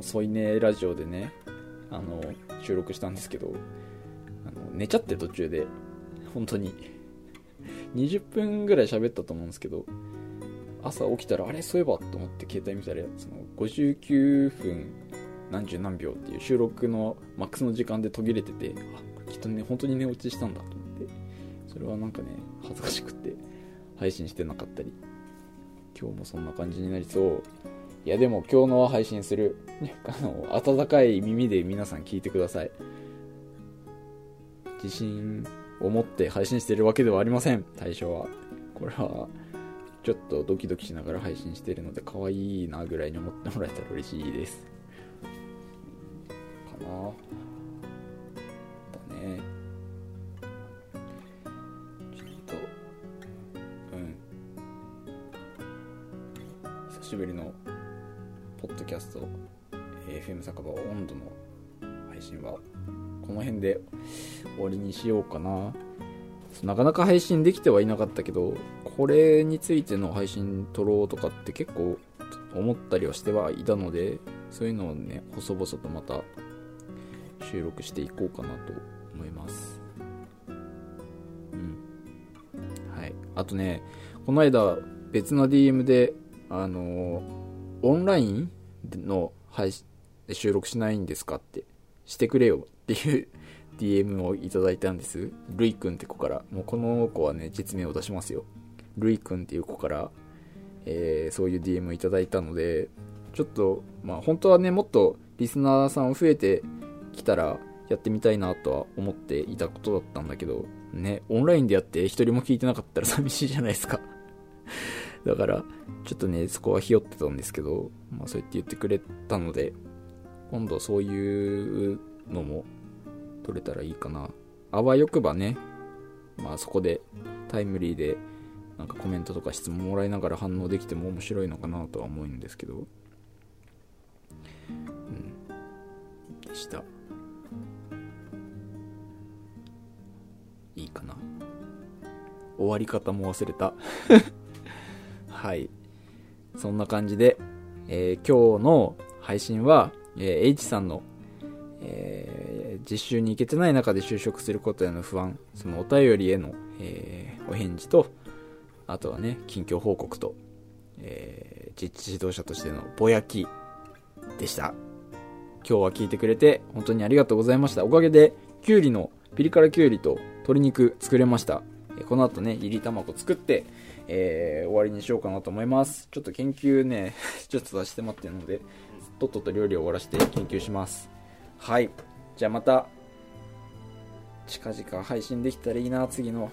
添い寝ラジオでね収録したんですけど、寝ちゃって途中で本当に20分ぐらい喋ったと思うんですけど、朝起きたらあれそういえばと思って携帯見たら、その59分何十何秒っていう収録のマックスの時間で途切れてて、あ、きっとね本当に寝落ちしたんだと思って、それはなんかね恥ずかしくって配信してなかったり。今日もそんな感じになりそう。いやでも今日のは配信する温かい耳で皆さん聞いてください。自信を持って配信してるわけではありません。対象はこれはちょっとドキドキしながら配信してるので、可愛いなぐらいに思ってもらえたら嬉しいですかな。だね、ちょっと久しぶりのポッドキャスト FM 酒場温度の配信はこの辺で終わりにしようかな。なかなか配信できてはいなかったけど、これについての配信撮ろうとかって結構思ったりはしてはいたので、そういうのをね細々とまた収録していこうかなと思います。はい、あとね、この間別の DM でオンラインの配信で収録しないんですかってしてくれよっていう DM をいただいたんです。ルイくんって子から、もうこの子はね実名を出しますよ。ルイくんっていう子から、そういう DM をいただいたので、ちょっと本当はねもっとリスナーさん増えてきたらやってみたいなとは思っていたことだったんだけどね、オンラインでやって一人も聞いてなかったら寂しいじゃないですかだからちょっとねそこはひよってたんですけど、まあ、そうやって言ってくれたので今度そういうのも取れたらいいかな。あわよくばね、まあ、そこでタイムリーでなんかコメントとか質問もらいながら反応できても面白いのかなとは思うんですけど、うん、でした。いいかな。終わり方も忘れたはい、そんな感じで、今日の配信は、H さんの、実習に行けてない中で就職することへの不安、そのお便りへの、お返事と、あとはね近況報告と、実地指導者としてのぼやきでした。今日は聞いてくれて本当にありがとうございました。おかげできゅうりのピリ辛きゅうりと鶏肉作れました。この後ねいり卵作って、終わりにしようかなと思います。ちょっと研究ねちょっと出して待ってるのでとっとと料理を終わらせて研究します。はい、じゃあまた近々配信できたらいいな。次の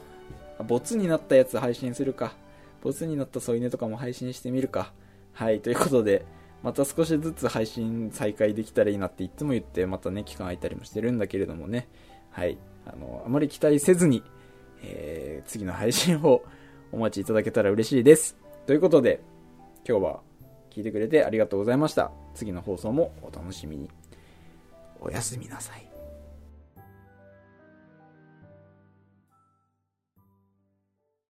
ボツになったやつ配信するか、ボツになった添い寝とかも配信してみるか。はい、ということでまた少しずつ配信再開できたらいいなっていつも言って、またね期間空いたりもしてるんだけれどもね、はい、あまり期待せずに、次の配信をお待ちいただけたら嬉しいです。ということで今日は聞いてくれてありがとうございました。次の放送もお楽しみに。おやすみなさい。